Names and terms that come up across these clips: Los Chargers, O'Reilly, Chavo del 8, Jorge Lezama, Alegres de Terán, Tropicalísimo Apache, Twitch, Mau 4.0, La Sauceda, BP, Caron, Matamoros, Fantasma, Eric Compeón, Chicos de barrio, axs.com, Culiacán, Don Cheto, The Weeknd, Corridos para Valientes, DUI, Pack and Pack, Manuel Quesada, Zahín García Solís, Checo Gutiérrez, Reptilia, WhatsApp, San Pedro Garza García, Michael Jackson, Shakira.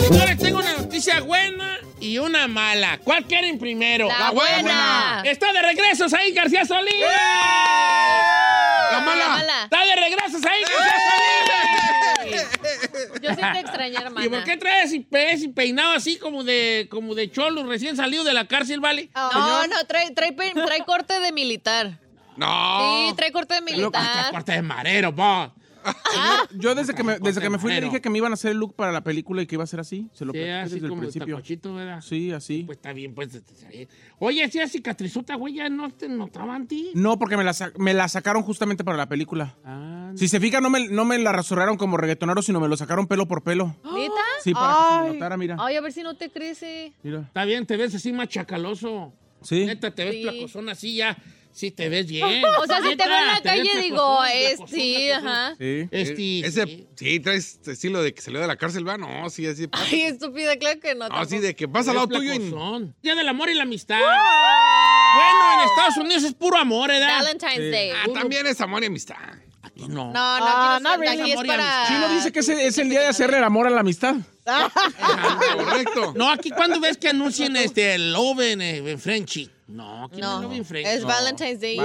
Señores, tengo una noticia buena y una mala. ¿Cuál quieren primero? La buena. Está de regreso Zahín García Solís. ¡Yeah! La mala. Está de regreso Zahín García Solís. Yo sí te extrañé, hermana. ¿Y por qué traes ese peinado así como de cholo recién salido de la cárcel, vale? Oh. No, trae corte de militar. No. Sí, trae corte de militar. Corte de marero, vos. Yo desde que me fui le dije que me iban a hacer el look para la película y que iba a ser así. Se lo pedí desde el principio. Tacochito, ¿verdad? Sí, así. Pues está bien, pues. Oye, ¿sí cicatrizota, güey, ya no te notaban, ti? No, porque me la sacaron justamente para la película. Ah, no. Si se fijan, no me la rasuraron como reggaetonero, sino me lo sacaron pelo por pelo. ¿Neta? Sí, para que se me notara, mira. Ay, a ver si no te crece. Mira. Está bien, te ves así más chacaloso. Sí. Neta, te ves placozón así ya. Sí, te ves bien. O sea, si te veo en la calle, digo, sí, ajá. Sí. Sí, traes estilo de que salió de la cárcel, va. No, sí, así. Ay, estúpida, claro que no. No, sí, de que vas al lado tuyo. Día del amor y la amistad. Bueno, en Estados Unidos es puro amor, ¿verdad? Valentine's Day. Ah, también es amor y amistad. Aquí no. No, aquí es para... Chino dice que es el día de hacerle el amor a la amistad. Correcto. No, aquí cuando ves que anuncien el Oven en Frenchy. No, aquí no es Oven Frenchy. Es Valentine's Day.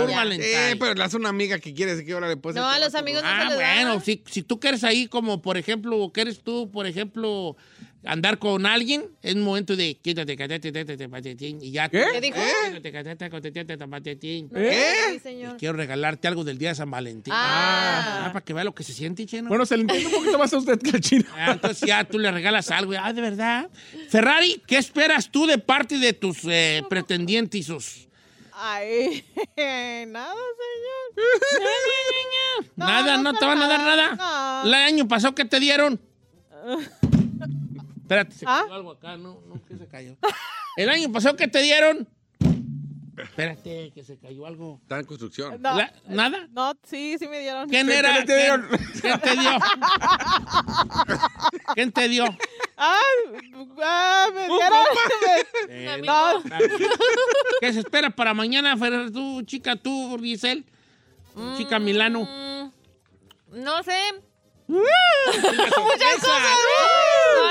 Pero le hace una amiga que quieres que ahora le puedes. No, a los amigos no se les da. Bueno, si tú quieres ahí como, por ejemplo, quieres tú, por ejemplo, andar con alguien, es un momento de quítate, catate, patetín y ya. ¿Qué dijo? Quítate, catate, patetín. ¿Qué? Quiero regalarte algo del día de San Valentín. Ah, para que vea lo que se siente, Chino. Bueno, se le entiende un poquito más a usted que al Chino. Entonces ya tú le regalas algo. Ah, de verdad. Ferrari, ¿qué esperas tú de parte de tus pretendientes? Ay, nada, señor. Nada, no te van a dar nada. No. El año pasado, ¿qué te dieron? Espérate, se cayó algo acá, no, que se cayó. El año pasado, ¿qué te dieron? Espérate, que se cayó algo. Está en construcción. No. ¿Nada? No, sí me dieron. ¿Quién era? ¿Quién te dio? ¿Quién te dio? Me dieron. No. ¿Qué se espera para mañana, Ferrer, tú, chica, tú, Giselle? Chica Milano. No sé. Muchas cosas.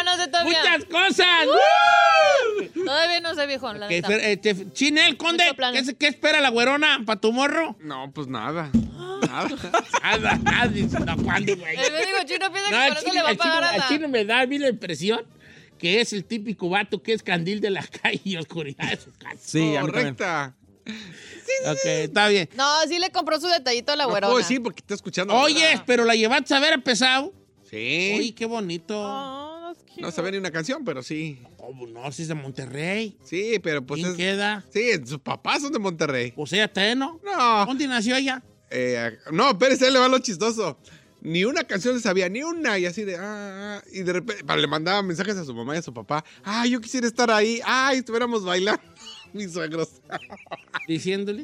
No sé todavía. Muchas cosas. Todavía no sé, viejo. Okay, Chinel, Conde, ¿qué espera la güerona para tu morro? No, pues nada. Nada. No, ¿cuándo, güey? Me digo, Chino piensa que por eso le va a pagar nada. A Chino me da a mí la impresión que es el típico vato que es candil de la calle y oscuridad de su casa. Sí, correcta. Sí. Ok, está bien. No, sí le compró su detallito a la güerona. No, sí, porque está escuchando. Oye, pero la llevaste a ver a pesado. Sí. Uy, qué bonito. Oh, no sabía ni una canción, pero sí. ¿Cómo no? Si es de Monterrey. Sí, pero pues ¿quién queda? Sí, sus papás son de Monterrey. O sea, ¿está no? No. ¿Dónde nació ella? No, pero se le va lo chistoso. Ni una canción le sabía, ni una. Y así de... y de repente le mandaba mensajes a su mamá y a su papá. Yo quisiera estar ahí. Estuviéramos bailando. Mis suegros. Diciéndole.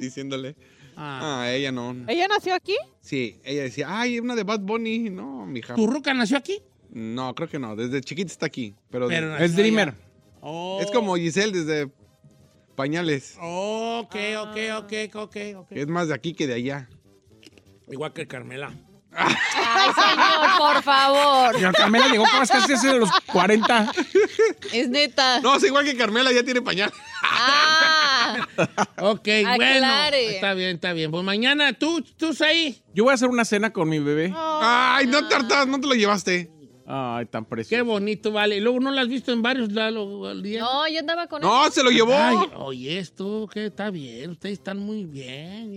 Ella no. ¿Ella nació aquí? Sí, ella decía, una de Bad Bunny. No, mija. ¿Tu ruca nació aquí? No, creo que no. Desde chiquita está aquí. Pero es dreamer. Oh. Es como Giselle desde pañales. Ok. Es más de aquí que de allá. Igual que Carmela. Ay, señor, por favor. Señor, Carmela llegó casi a los 40. Es neta. No, es igual que Carmela, ya tiene pañal. Ah. Ok, aclare. Bueno. Está bien, está bien. Pues mañana, ¿tú ahí? Yo voy a hacer una cena con mi bebé. Oh, ay, no te hartas, no te lo llevaste. Ay, tan precioso. Qué bonito, vale. Luego, ¿no lo has visto en varios días? No, yo andaba con él. No, se lo llevó. Ay, oye, esto que está bien. Ustedes están muy bien,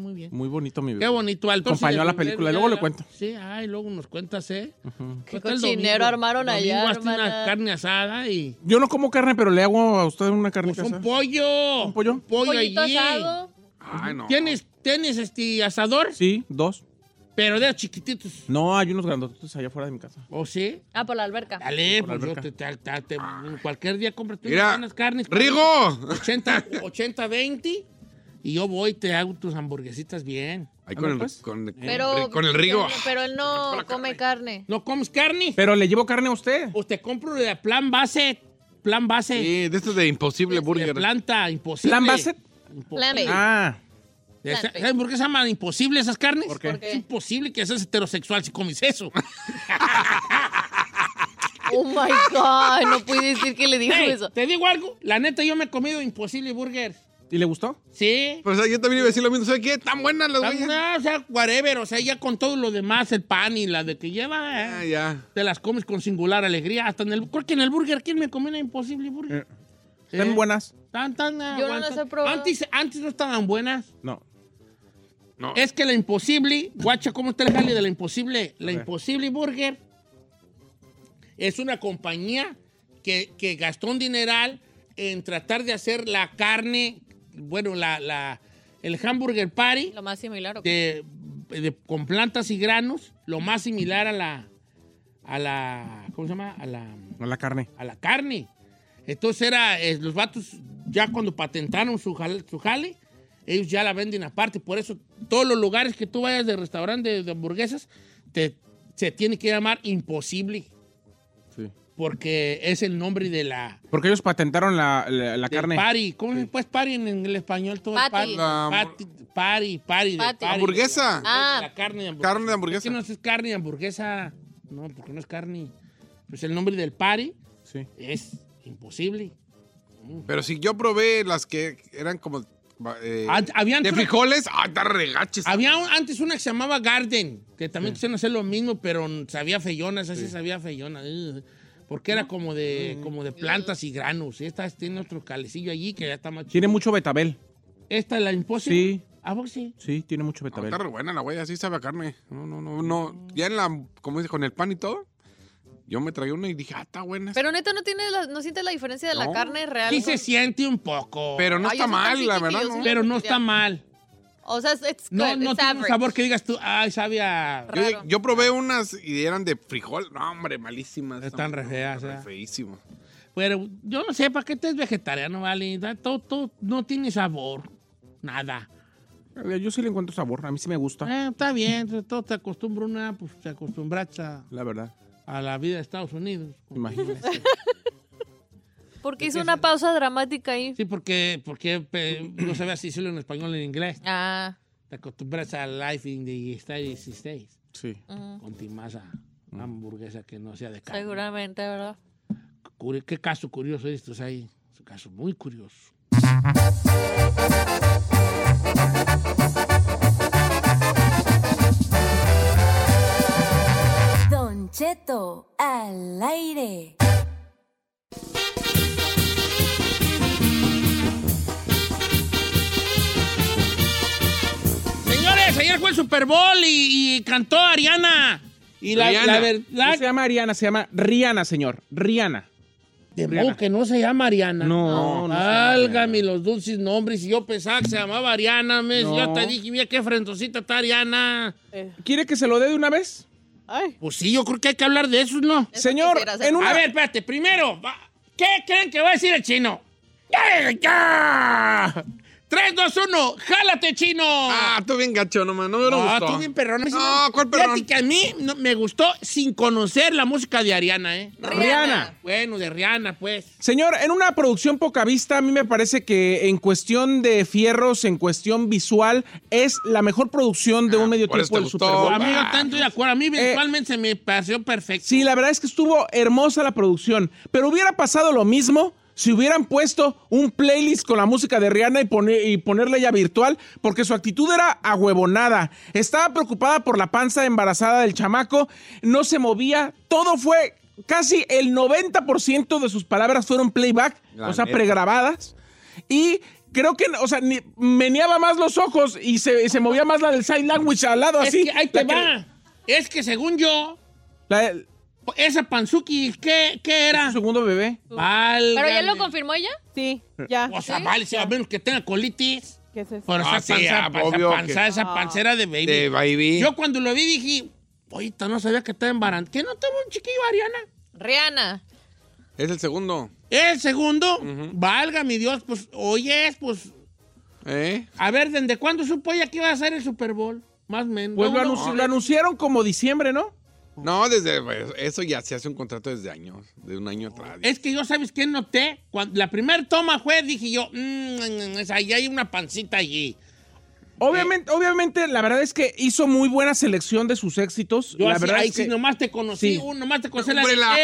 muy bien. Muy bonito, mi bebé. Qué bonito. Alto, acompañó a la película. Luego le cuento. Sí, ay, luego nos cuentas, ¿eh? Uh-huh. Qué cochinero armaron allá, hermana. Una carne asada y... Yo no como carne, pero le hago a ustedes una carne asada. Pues un pollo. ¿Un pollo? Un pollo allí. Asado. Ay, no. ¿Tienes asador? Sí, 2. Pero de los chiquititos. No, hay unos grandototes allá afuera de mi casa. ¿O sí? Ah, por la alberca. Dale, por pues alberca. Cualquier día compras tú unas carnes. ¡Rigo! 80-20 y yo voy y te hago tus hamburguesitas bien. Ahí con el Rigo. Pero él no come carne. ¿No comes carne? Pero le llevo carne a usted. Pues te compro de plan base. Sí, de estos de Impossible Burger. De planta, imposible. ¿Plan base? Plan B. Ah. ¿Sabes por qué se llaman imposible esas carnes? Porque es imposible que seas heterosexual si comes eso. Oh my God, no puede decir que le dijo eso. Te digo algo, la neta yo me he comido Impossible Burger. ¿Y le gustó? Sí. Pero o sea, yo también iba a decir lo mismo, ¿sabes qué? Tan buenas las güeyes. No, o sea, whatever, o sea, ya con todo lo demás, el pan y la de que lleva, te las comes con singular alegría. Hasta en el, creo que en el Burger King me comí una Impossible Burger. ¿Están buenas? Yo no las he probado. Antes no estaban buenas. No. Es que la Impossible, guacha, ¿cómo está el jale de la Impossible? La Impossible Burger es una compañía que gastó un dineral en tratar de hacer la carne, bueno, el hamburger patty. Lo más similar. Con plantas y granos, lo más similar a la ¿cómo se llama? A la carne. A la carne. Entonces los vatos, ya cuando patentaron su jale, ellos ya la venden aparte. Por eso, todos los lugares que tú vayas de restaurante de hamburguesas, se tiene que llamar Impossible. Sí. Porque es el nombre de la... Porque ellos patentaron la carne. Pari. ¿Cómo se puede pari en el español? Todo pari. Pari. Hamburguesa. La carne de hamburguesa. Carne de hamburguesa. ¿Por qué no es carne de hamburguesa? No, porque no es carne. Pues el nombre del pari es Impossible. Pero si yo probé las que eran como... de frijoles, da regaches. Había antes una que se llamaba Garden, que también quisieron hacer lo mismo, pero sabía feyona, esa sí sabía feyona. Porque era como de plantas y granos. Esta tiene otro calecillo allí que ya está más chido. Tiene mucho betabel. ¿Esta la Impossible? Sí. ¿A vos sí? Sí, tiene mucho betabel. Está re buena la güey, así sabe a carne. No. Ya en la, como dice, con el pan y todo. Yo me tragué una y dije, está buena. Pero neta, ¿no sientes la diferencia de la carne real? Sí se siente un poco. Pero no está mal, la verdad. No. Pero no está mal. O sea, it's good. No tiene un sabor que digas tú, ay, sabe a... Yo probé unas y eran de frijol. No, hombre, malísimas. Están re feas. Están feísimas. Pero yo no sé, ¿para qué te es vegetariano, vale? Todo no tiene sabor. Nada. Yo sí le encuentro sabor. A mí sí me gusta. Está bien. Todo te acostumbra una, pues te acostumbras a... La verdad. A la vida de Estados Unidos. Imagínese. ¿Por qué hizo una pausa dramática ahí? Sí, porque no sabía si decirlo en español o en inglés. Te acostumbras a life in the United States. Sí. Continúas a una hamburguesa que no sea de carne. Seguramente, ¿verdad? Qué caso curioso esto es ahí. Es un caso muy curioso. Cheto al aire. Señores, ayer fue el Super Bowl y cantó Ariana. Y la verdad. No se llama Ariana, se llama Rihanna, señor. Rihanna. De modo que no se llama Ariana. No. Válgame los dulces nombres. Y yo pensaba que se llamaba Ariana. Yo te dije, mira qué frentosita está Ariana. ¿Quiere que se lo dé de una vez? Ay. Pues sí, yo creo que hay que hablar de eso, ¿no? Eso señor, a ver, espérate, primero, ¿qué creen que va a decir el chino? ¡Ya! 3, 2, 1, jálate, chino. Ah, tú bien gacho, nomás. No me lo gustó. Ah, tú bien perrón. No, ¿cuál perrón? Fíjate que a mí me gustó sin conocer la música de Ariana, ¿eh? Rihanna. Bueno, de Rihanna, pues. Señor, en una producción poca vista, a mí me parece que en cuestión de fierros, en cuestión visual, es la mejor producción de un medio tiempo del Super Bowl. A mí no tanto de acuerdo. A mí visualmente se me pareció perfecto. Sí, la verdad es que estuvo hermosa la producción. Pero hubiera pasado lo mismo si hubieran puesto un playlist con la música de Rihanna y ponerle ya virtual, porque su actitud era ahuevonada. Estaba preocupada por la panza embarazada del chamaco, no se movía, todo fue, casi el 90% de sus palabras fueron playback, o sea, pregrabadas, y creo que, o sea, meneaba más los ojos y se movía más la del sign language al lado, así. Es que ahí te va. Es que según yo... Esa Panzuki, ¿qué era? Su segundo bebé. Válgame. ¿Pero ya lo confirmó ella? Sí, ya. O sea, ¿sí? Vale, a menos que tenga colitis. ¿Qué es eso? Por esa pancera de baby. De baby. Yo cuando lo vi dije, ahorita no sabía que estaba embarazada. ¿Qué no estaba un chiquillo, Ariana? Rihanna. Es el segundo. ¿El segundo? Uh-huh. Valga mi Dios, pues, oye, pues... A ver, ¿desde cuándo supo ella que iba a ser el Super Bowl? Más o menos. Pues lo anunciaron como diciembre, ¿no? No, desde eso ya se hace un contrato desde años, de un año atrás. Es que yo, ¿sabes qué noté? Cuando la primera toma fue, dije yo, ahí hay una pancita allí. Obviamente, la verdad es que hizo muy buena selección de sus éxitos. Yo la así, verdad es que... nomás te conocí, sí. Nomás te conocí la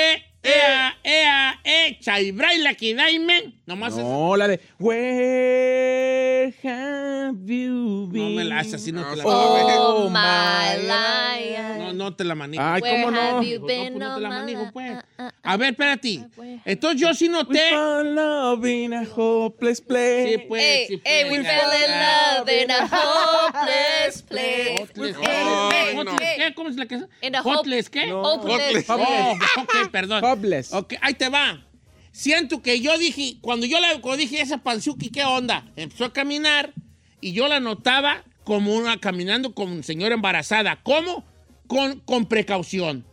de... Chaibraila Kidaimen. Nomás no, la de... Where have you been? No me la haces así, no te la oh, my life. No te la manejo. Ay, ¿cómo no? No te la manejo, pues. A ver, espérate. Entonces yo sí noté... We fell in love in a hopeless place. Sí, pues, we fell in love in a hopeless place. ¿Qué? ¿Cómo es la que es? ¿Hopeless qué? Hopeless. Ok, perdón. Ok, ahí te va. Siento que yo dije, cuando dije esa Panzuki, ¿qué onda? Empezó a caminar y yo la notaba como una caminando como un señora embarazada. ¿Cómo? Con precaución.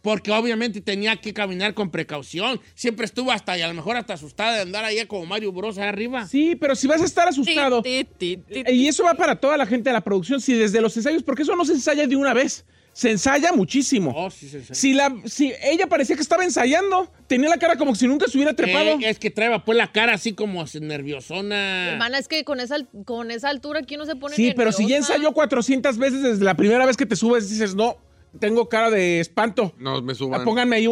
Porque obviamente tenía que caminar con precaución. Siempre estuvo hasta, y a lo mejor hasta asustada de andar allá como Mario Bros allá arriba. Sí, pero si vas a estar asustado, y eso va para toda la gente de la producción, si desde los ensayos, porque eso no se ensaya de una vez. Se ensaya muchísimo. Oh, sí, se ensaya. Si ella parecía que estaba ensayando, tenía la cara como que si nunca se hubiera trepado. Es que trae pues la cara así como nerviosona. Hermana, es que con esa altura aquí no se pone nerviosa. Sí, pero si ya ensayó 400 veces desde la primera vez que te subes, dices, no, tengo cara de espanto. No, me suban. Pónganme ahí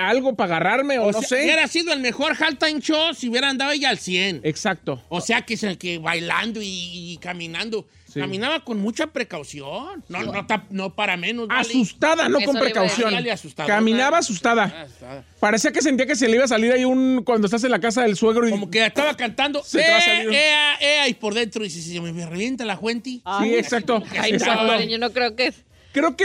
algo para agarrarme o no sé. Hubiera sido el mejor halftime show si hubiera andado ella al 100. Exacto. O sea, que es el que bailando y caminando... Sí. Caminaba con mucha precaución. No, sí. No para menos. Vale. Asustada, no eso con precaución. Caminaba asustada. Parecía que sentía que se le iba a salir ahí cuando estás en la casa del suegro. Y como que estaba cantando. Se te va a salir. Y por dentro. Y si me revienta la gente. Sí, ay, exacto. Exacto. Yo no creo que... Creo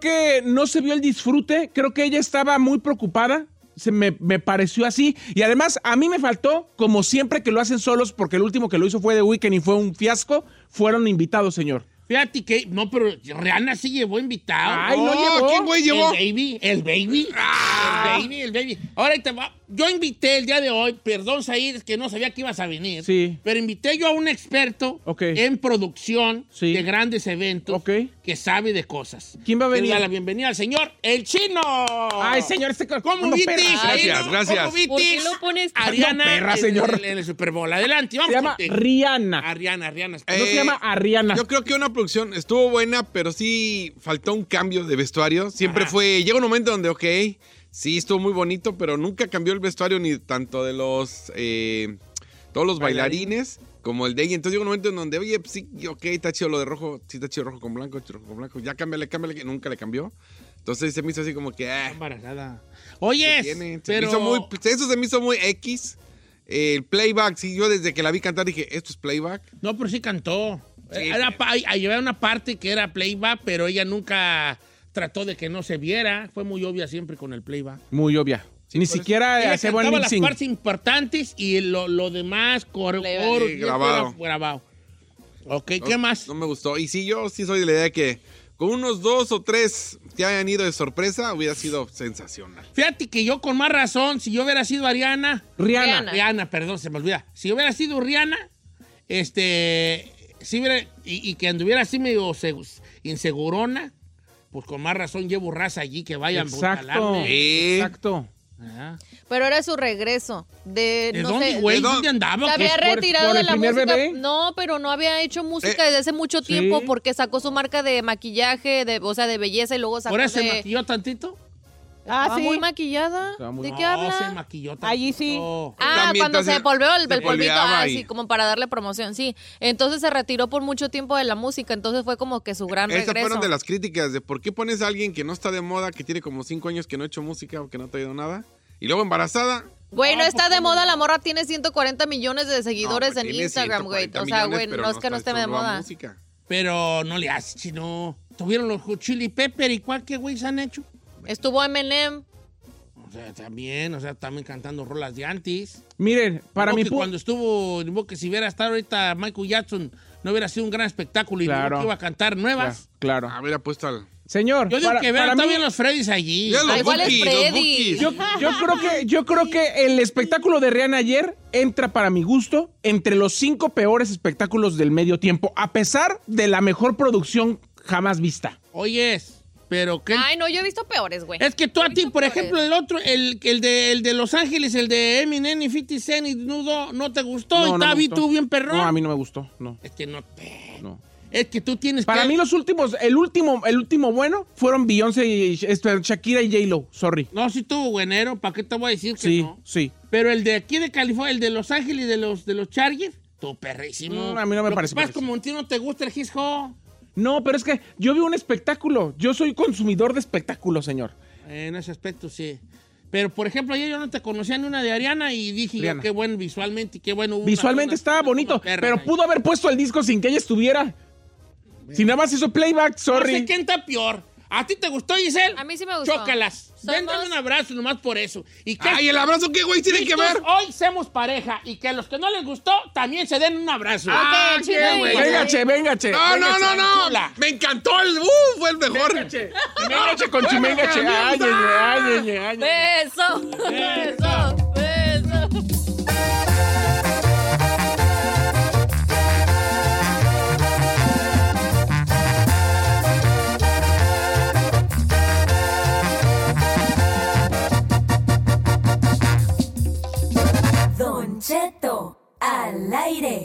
que no se vio el disfrute. Creo que ella estaba muy preocupada. Me pareció así. Y además, a mí me faltó, como siempre que lo hacen solos, porque el último que lo hizo fue The Weeknd y fue un fiasco, fueron invitados, señor. Fíjate que... No, pero Rihanna sí llevó invitados. Ay, no llevó. ¿Quién güey llevó? El baby. Ah. El baby. Ahora te va. Yo invité el día de hoy, perdón, Zahín, es que no sabía que ibas a venir. Sí. Pero invité yo a un experto en producción de grandes eventos que sabe de cosas. ¿Quién va a venir? Le da la bienvenida al señor, el chino. Ay, señor, este... ¿Cómo viste? Gracias. ¿Cómo viste? ¿Por qué lo pones? Ariana, no, perra, señor. En el Super Bowl. Adelante, vamos. Se llama Rihanna. Ariana. No se llama Ariana. Yo creo que una producción estuvo buena, pero sí faltó un cambio de vestuario. Siempre fue... Llega un momento donde, sí, estuvo muy bonito, pero nunca cambió el vestuario ni tanto de los todos los bailarines como el de ella. Entonces llega un momento en donde, oye, pues sí, está chido lo de rojo, sí está chido rojo con blanco, ya cámbiale, que nunca le cambió. Entonces se me hizo así como que... Embarazada. Oye, pero... Eso se me hizo muy X. El playback, sí, yo desde que la vi cantar dije, ¿esto es playback? No, pero sí cantó. Sí, llevaba una parte que era playback, pero ella nunca... Trató de que no se viera. Fue muy obvia siempre con el playback. Muy obvia. Sí, ni siquiera hacía buen mixing. Las partes importantes y lo demás, coro grabado. Ok, no, ¿qué más? No me gustó. Y sí, yo sí soy de la idea de que con unos 2 o 3 que hayan ido de sorpresa hubiera sido sensacional. Fíjate que yo con más razón, si yo hubiera sido Rihanna, perdón, se me olvida. Si yo hubiera sido Rihanna, Sí, y que anduviera así medio insegurona, pues con más razón llevo raza allí que vayan a jalarme. Sí. Exacto. Ajá. Pero era su regreso. ¿De dónde, güey? ¿Dónde andaba? Se había retirado por de la música. Bebé. No, pero no había hecho música desde hace mucho tiempo, ¿sí? Porque sacó su marca de maquillaje, de belleza, y luego sacó. ¿Ahora se maquilló tantito? Ah, ¿estaba sí? Muy maquillada. Muy... ¿De qué habla? No, se maquilló tantito. Allí sí. Oh. Ah, cuando se polveó el polvito. Ah, sí, como para darle promoción, sí. Entonces se retiró por mucho tiempo de la música, entonces fue como que su gran regreso. Esas fueron de las críticas, de por qué pones a alguien que no está de moda, que tiene como 5 años que no ha hecho música o que no te ha ido nada, y luego embarazada. Güey, no está de moda, la morra tiene 140 millones de seguidores en Instagram, güey. O sea, güey, no es que no esté de moda. Música. Pero no le hace, chino. Tuvieron los Chili Pepper y cualquier güey se han hecho. Estuvo Eminem. O sea, también cantando rolas de antes. Miren, para mí... Cuando estuvo, digo que si hubiera estado ahorita Michael Jackson, no hubiera sido un gran espectáculo y claro, que iba a cantar nuevas. Claro. A ver, apuesta al... Señor, yo digo que vean también los Freddys allí. Igual es Freddy. Yo creo que el espectáculo de Rihanna ayer entra, para mi gusto, entre los 5 peores espectáculos del medio tiempo, a pesar de la mejor producción jamás vista. Oyes. Pero ¿qué? Ay, no, yo he visto peores, güey. Es que tú a ti, por ejemplo, el otro, el de Los Ángeles, el de Eminem y 50 Cent y Nudo, ¿no te gustó? No, y no Tavi, tú bien perrón. No, a mí no me gustó, no. Es que no te... No. Es que tú tienes para que... mí los últimos, el último bueno fueron Beyoncé y Shakira y J-Lo, sorry. No, sí tuvo buenero, ¿para qué te voy a decir que sí, no? Sí, sí. Pero el de aquí de California, el de Los Ángeles, de los Chargers, tú perrísimo. No, a mí no me parece. Más como a ti no te gusta el hip-hop. No, pero es que yo vi un espectáculo. Yo soy consumidor de espectáculos, señor. En ese aspecto, sí. Pero, por ejemplo, ayer yo no te conocía ni una de Ariana y dije, Rihanna, qué bueno visualmente, qué bueno. Visualmente estaba bonito, pero ahí pudo haber puesto el disco sin que ella estuviera. Bueno. Si nada más hizo playback, sorry. No sé quién está peor. ¿A ti te gustó, Giselle? A mí sí me gustó. Chócalas. Véndale un abrazo nomás por eso. Ay, el abrazo qué güey tiene que ver. Hoy somos pareja y que a los que no les gustó también se den un abrazo. Ah, qué güey. Véngache. No. Chula. Me encantó fue el mejor. Véngache con chimengache. Ay. Beso. Cheto, al aire.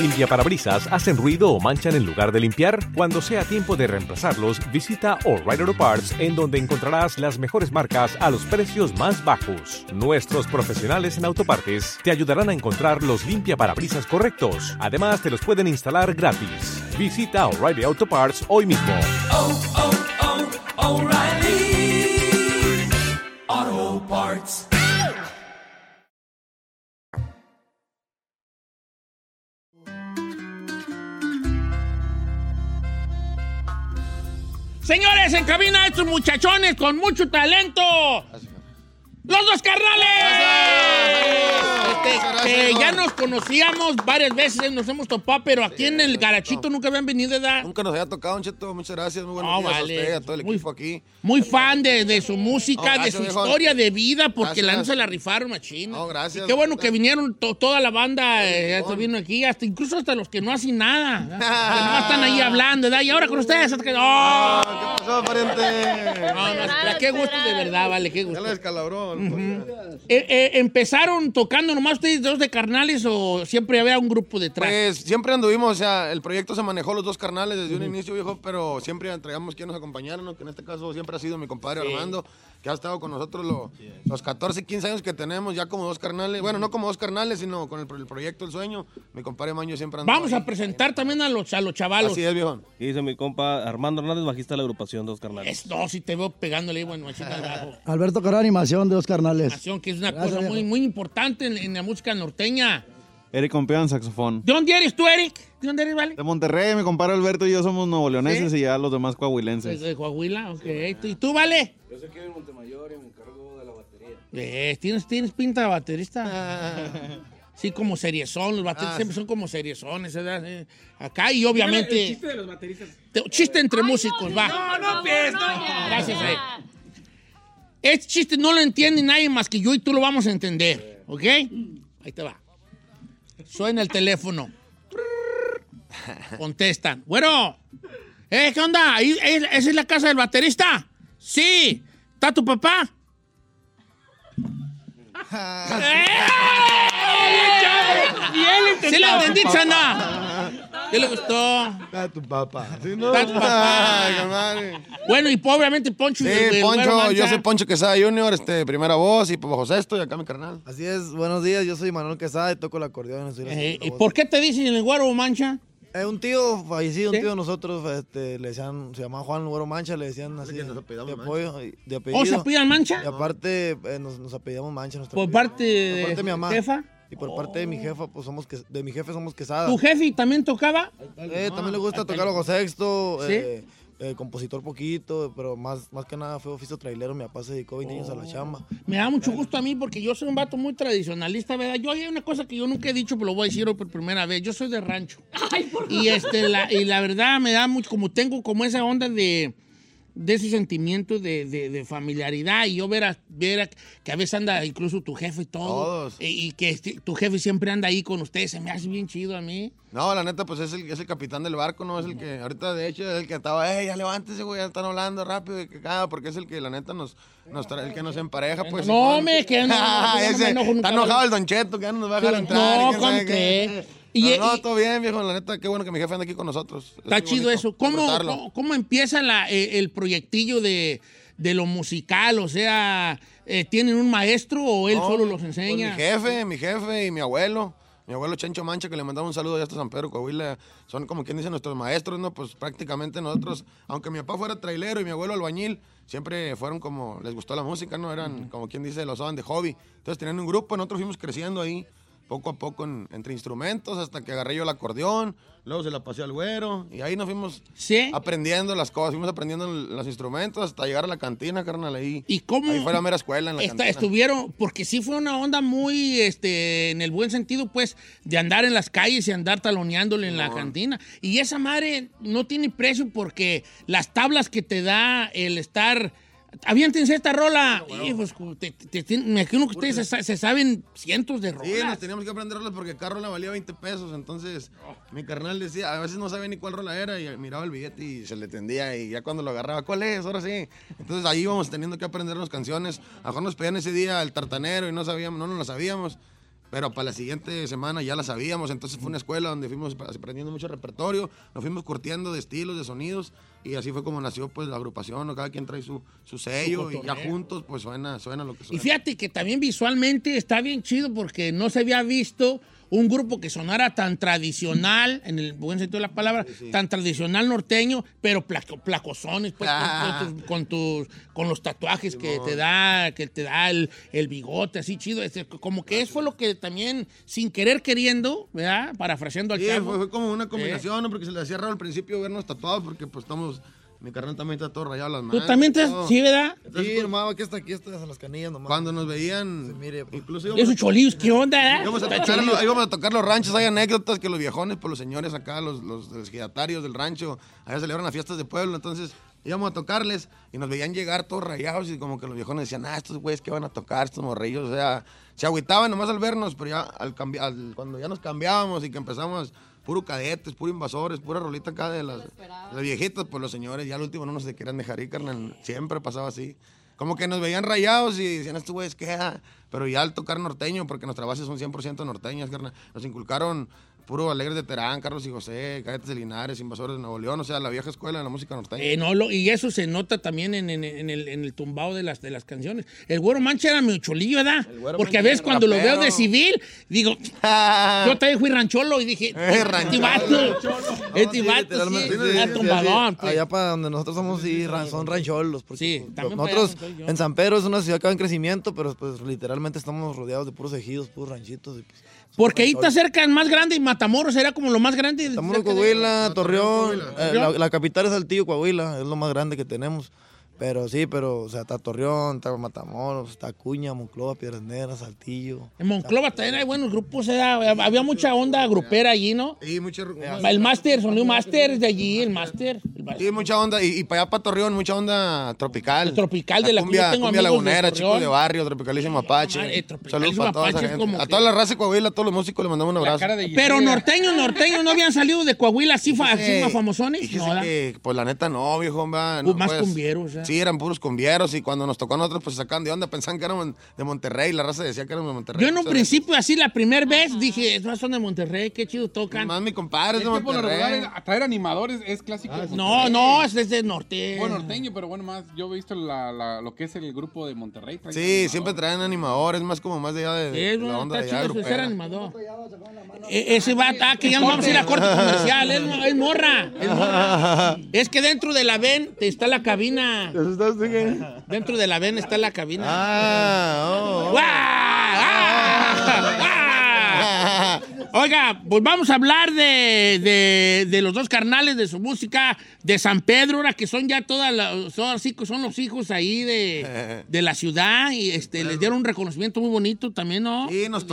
Limpiaparabrisas hacen ruido o manchan en lugar de limpiar. Cuando sea tiempo de reemplazarlos, visita O'Reilly Auto Parts, en donde encontrarás las mejores marcas a los precios más bajos. Nuestros profesionales en autopartes te ayudarán a encontrar los limpiaparabrisas correctos. Además, te los pueden instalar gratis. Visita O'Reilly Auto Parts hoy mismo. Oh, oh, oh, O'Reilly Auto Parts. Señores, en cabina estos muchachones con mucho talento. ¡Los dos carnales! Ya nos conocíamos varias veces, nos hemos topado, pero aquí en el garachito nunca habían venido, ¿verdad? Nunca nos había tocado, un Cheto. Muchas gracias, muy buenos días a usted, a todo el equipo aquí. Muy fan de su música, gracias, de su historia de vida, porque la se la rifaron a China. No, gracias. Y qué bueno que vinieron toda la banda, hasta vino aquí, incluso hasta los que no hacen nada, que no están ahí hablando, ¿verdad? Y ahora con ustedes, hasta que... ¡Oh! ¿Qué pasó, pariente? No, qué gusto de verdad, vale, qué gusto. Ya la descalabró. Empezaron tocando nomás ustedes dos de carnales o siempre había un grupo detrás? Pues siempre anduvimos, o sea, el proyecto se manejó los dos carnales desde un inicio, viejo, pero siempre entregamos quienes nos acompañaron, ¿no? Que en este caso siempre ha sido mi compadre Armando, que ha estado con nosotros los 14, 15 años que tenemos, ya como dos carnales, bueno, no como dos carnales, sino con el proyecto El Sueño. Mi compadre Maño siempre andaba. Vamos a presentar también a los chavalos. Así es, viejo. Y dice mi compa Armando Hernández, bajista de la agrupación Dos Carnales. No, si te veo pegándole, bueno, machita al bajo. Alberto Caron, animación de Dos Carnales. Animación, que es una cosa muy, muy importante en la música norteña. Eric Compeón, saxofón. ¿De dónde eres tú, Eric? ¿De dónde eres, vale? De Monterrey, mi compadre Alberto y yo somos nuevoleoneses y ya los demás coahuilenses. ¿De Coahuila? Ok. Sí, ¿y tú, vale? Yo soy Kevin Montemayor y me encargo de la batería. ¿Tienes pinta de baterista? Sí, como seriezón, los bateristas siempre son como seriezones, ¿verdad? Acá y obviamente... Bueno, el chiste de los bateristas. Chiste entre músicos, no, va. No. Gracias, Eric. Este chiste no lo entiende nadie más que yo y tú lo vamos a entender, ¿ok? Ahí te va. Suena el teléfono. Contestan. Bueno, ¿qué onda? ¿Esa es la casa del baterista? Sí. ¿Está tu papá? ¿Sí la entendí, Chana? ¿Qué le gustó? Está tu papá. Sí, no. Está tu papá. Ay, bueno, y obviamente Poncho. Sí, Poncho, yo soy Poncho Quesada Junior, primera voz y bajo sexto y acá mi carnal. Así es, buenos días, yo soy Manuel Quesada y toco el acordeón. ¿Y por qué te dicen el Guaro Mancha? Un tío fallecido, un tío de nosotros, le decían, se llamaba Juan Guaro Mancha, le decían así, de apoyo, de apellido. ¿O se apellidan Mancha? Y aparte nos apellidamos Mancha. Por parte de mi mamá. Jefa. Y por parte de mi jefa, pues de mi jefe somos Quesada. ¿Tu jefe también tocaba? También le gusta tocar bajo sexto, ¿sí? Compositor poquito, pero más que nada fue oficio trailero. Mi papá se dedicó 20 años a la chamba. Me da mucho gusto a mí porque yo soy un vato muy tradicionalista, ¿verdad? Yo hay una cosa que yo nunca he dicho, pero lo voy a decir hoy por primera vez. Yo soy de rancho. Ay, por y, y la verdad me da mucho, como tengo como esa onda de ese sentimiento de familiaridad y yo ver a que a veces anda incluso tu jefe y todo y que tu jefe siempre anda ahí con ustedes, se me hace bien chido a mí. No, la neta, pues es el capitán del barco, ¿no? Es el que, ahorita de hecho, es el que estaba, ya levántese, güey, ya están hablando rápido, porque es el que, la neta, el que nos empareja, pues. No, me quedo. Está enojado el Don Cheto, que ya no nos va a dejar entrar. No, ¿con qué? Todo bien, viejo, la neta, qué bueno que mi jefe anda aquí con nosotros. Está chido eso. ¿Cómo empieza el proyectillo de lo musical? O sea, ¿tienen un maestro o él solo los enseña? Pues mi jefe y mi abuelo. Mi abuelo Chencho Mancha, que le mandaba un saludo allá hasta San Pedro, Coahuila, son como quien dice nuestros maestros, ¿no? Pues prácticamente nosotros, aunque mi papá fuera trailero y mi abuelo albañil, siempre fueron como, les gustó la música, ¿no? Eran como quien dice, lo usaban de hobby. Entonces tenían un grupo, nosotros fuimos creciendo ahí, poco a poco, entre instrumentos, hasta que agarré yo el acordeón, luego se la pasé al güero, y ahí nos fuimos aprendiendo las cosas, fuimos aprendiendo los instrumentos hasta llegar a la cantina, carnal, ahí. ¿Y cómo? Ahí fue la mera escuela en la cantina. Estuvieron, porque sí fue una onda muy, en el buen sentido, pues, de andar en las calles y andar taloneándole en la cantina. Y esa madre no tiene precio porque las tablas que te da el estar... Aviéntense esta rola. Bueno. Hijos, me imagino que ustedes se saben cientos de rolas. Sí, nos teníamos que aprender rolas porque cada rola valía 20 pesos. Entonces, mi carnal decía, a veces no sabía ni cuál rola era y miraba el billete y se le tendía. Y ya cuando lo agarraba, ¿cuál es? Ahora sí. Entonces, ahí íbamos teniendo que aprendernos canciones. A lo mejor nos pedían ese día el tartanero y no nos la sabíamos. Pero para la siguiente semana ya la sabíamos, entonces fue una escuela donde fuimos aprendiendo mucho repertorio, nos fuimos curtiendo de estilos, de sonidos, y así fue como nació pues la agrupación, ¿no? Cada quien trae su sello y ya juntos pues suena lo que suena. Y fíjate que también visualmente está bien chido porque no se había visto un grupo que sonara tan tradicional, en el buen sentido de la palabra, tan tradicional norteño, pero placosones, pues, con los tatuajes que te da el bigote, así chido. Como que eso fue lo que también, sin querer queriendo, ¿verdad? Parafraseando al chavo. Fue como una combinación, ¿no? Porque se le hacía raro al principio vernos tatuados, porque pues estamos... Mi carnal también está todo rayado las manos. ¿Tú también estás? Sí, ¿verdad? Sí, hermano, aquí estás a las canillas nomás. Cuando nos veían... Mire, incluso... Esos cholillos, ¿qué onda? Íbamos a tocar los ranchos, hay anécdotas que los viejones, pues los señores acá, los ejidatarios del rancho, allá celebran las fiestas de pueblo, entonces... Íbamos a tocarles y nos veían llegar todos rayados y como que los viejones decían, estos güeyes que van a tocar, estos morrillos, o sea, se agüitaban nomás al vernos, pero ya cuando ya nos cambiábamos y que empezamos puro cadetes, puro invasores, pura rolita acá de las viejitas, pues los señores ya al último no nos querían dejar ir, carnal, siempre pasaba así. Como que nos veían rayados y decían, estos güeyes, ¿qué? Pero ya al tocar norteño, porque nuestras bases son 100% norteñas, carnal. Nos inculcaron puro Alegres de Terán, Carlos y José, Cadetes de Linares, Invasores de Nuevo León, o sea, la vieja escuela de la música norteña. Y eso se nota también en el tumbao de las canciones. El Guaro Mancha era mi cholillo, ¿verdad? Porque a veces cuando rapero. Lo veo de civil, digo, yo también fui rancholo y dije, este vato, sí, tumbadón. Pues. Allá para donde nosotros somos, sí, son rancholos. Sí, nosotros en San Pedro es una ciudad que va en crecimiento, pero pues literalmente estamos rodeados de puros ejidos, puros ranchitos. Y, pues, porque ahí está cerca el más grande y Matamoros era como lo más grande. Matamoros, Coahuila, Torreón. La capital es Saltillo, Coahuila. Es lo más grande que tenemos. Pero sí, o sea, está Torreón, está Matamoros, está Cuña, Monclova, Piedras Negras, Saltillo. En Monclova también hay buenos grupos, había mucha onda grupera allí, ¿no? Sí, mucha onda. El Máster, sonido Máster de allí, el Máster. Sí, mucha onda, y para allá para Torreón, mucha onda tropical. El tropical de la cumbia, cumbia lagunera, chicos de barrio, tropicalísimo apache. Saludos para toda esa gente. A toda la raza de Coahuila, a todos los músicos les mandamos un abrazo. Pero norteños no habían salido de Coahuila así más famosones. Pues la neta no, viejo, más cumbieros, sí, eran puros cumbieros y cuando nos tocó a nosotros, pues sacaban de onda, pensaban que éramos de Monterrey, la raza decía que éramos de Monterrey. Yo en un principio, así, la primera vez, dije, estos son de Monterrey, qué chido tocan. Más mi compadre es de Monterrey. Atraer animadores es clásico. No, es desde norteño. Bueno, norteño, pero bueno, más, yo he visto lo que es el grupo de Monterrey. Sí, siempre traen animadores, más de allá de la onda de allá grupera. Ese va, que ya nos vamos a ir a corte comercial, es morra. Es que dentro de la VEN está la cabina. Dentro de la VEN está la cabina. Oiga, pues vamos a hablar de los dos carnales, de su música, de San Pedro, ahora que son ya son los hijos ahí de la ciudad y les dieron un reconocimiento muy bonito también, ¿no? Sí, nos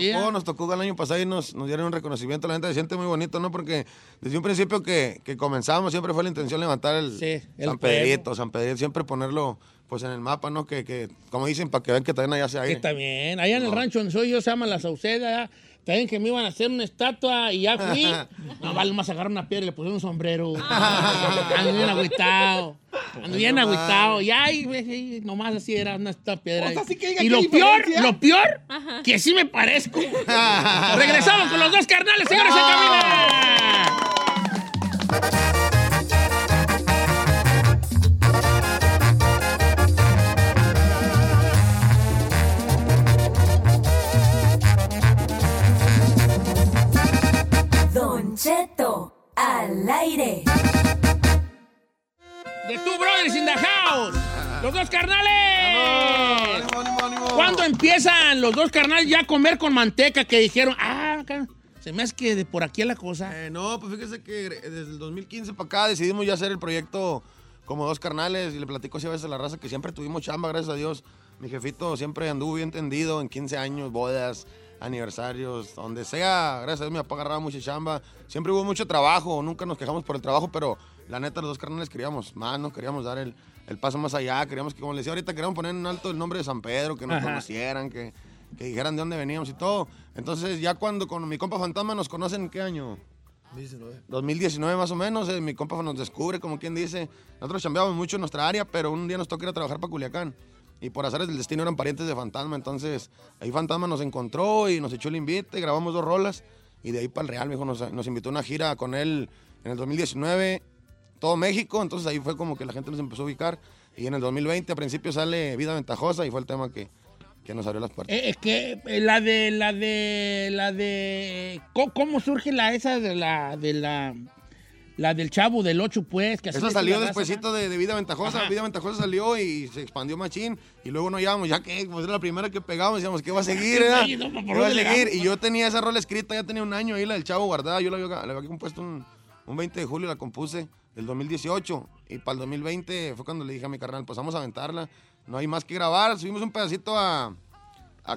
tocó el año pasado y nos dieron un reconocimiento, la gente se siente muy bonito, ¿no? Porque desde un principio que comenzamos siempre fue la intención levantar el San Pedrito, siempre ponerlo... Pues en el mapa, ¿no? Que como dicen, para que vean que también allá se hay. Que también. Allá en el rancho donde soy yo, se llama La Sauceda. También que me iban a hacer una estatua y ya fui. No, vale, más agarraron una piedra y le pusieron un sombrero. Ando bien agüitado. Ya, y nomás así era una piedra. O sea, sí y lo peor, ajá, que sí me parezco. Regresamos con los dos carnales, señores, en camino. Cheto al aire. De Two Brothers in the House. Los dos carnales. ¡Ánimo! ¿Cuándo empiezan los dos carnales ya a comer con manteca? Que dijeron, se me hace que de por aquí a la cosa. No, pues fíjese que desde el 2015 para acá decidimos ya hacer el proyecto como dos carnales. Y le platico así a veces a la raza que siempre tuvimos chamba, gracias a Dios. Mi jefito siempre anduvo bien tendido en 15 años, bodas, aniversarios, donde sea, gracias a Dios mi papá agarraba mucha chamba, siempre hubo mucho trabajo, nunca nos quejamos por el trabajo, pero la neta los dos carnales queríamos más, nos queríamos dar el paso más allá, queríamos que, como les decía ahorita, queríamos poner en alto el nombre de San Pedro, que nos conocieran, que dijeran de dónde veníamos y todo. Entonces ya cuando con mi compa Fantasma nos conocen, ¿en qué año? 2019 más o menos, mi compa nos descubre, como quien dice, nosotros chambeábamos mucho en nuestra área, pero un día nos toca ir a trabajar para Culiacán. Y por azares del destino eran parientes de Fantasma, entonces ahí Fantasma nos encontró y nos echó el invite, grabamos 2 rolas y de ahí para el Real, mijo, nos invitó a una gira con él en el 2019, todo México, entonces ahí fue como que la gente nos empezó a ubicar y en el 2020 a principio sale Vida Ventajosa y fue el tema que nos abrió las puertas. Es que ¿cómo surge la del Chavo del 8, pues? Que eso salió despuesito de Vida Ventajosa. Vida Ventajosa salió y se expandió machín. Y luego nos llamamos, ya que pues era la primera que pegamos. Decíamos, ¿qué va a seguir? Y yo tenía esa rola escrita, ya tenía un año ahí, la del Chavo guardada. Yo la había compuesto un 20 de julio, la compuse el 2018. Y para el 2020 fue cuando le dije a mi carnal, pues vamos a aventarla. No hay más que grabar. Subimos un pedacito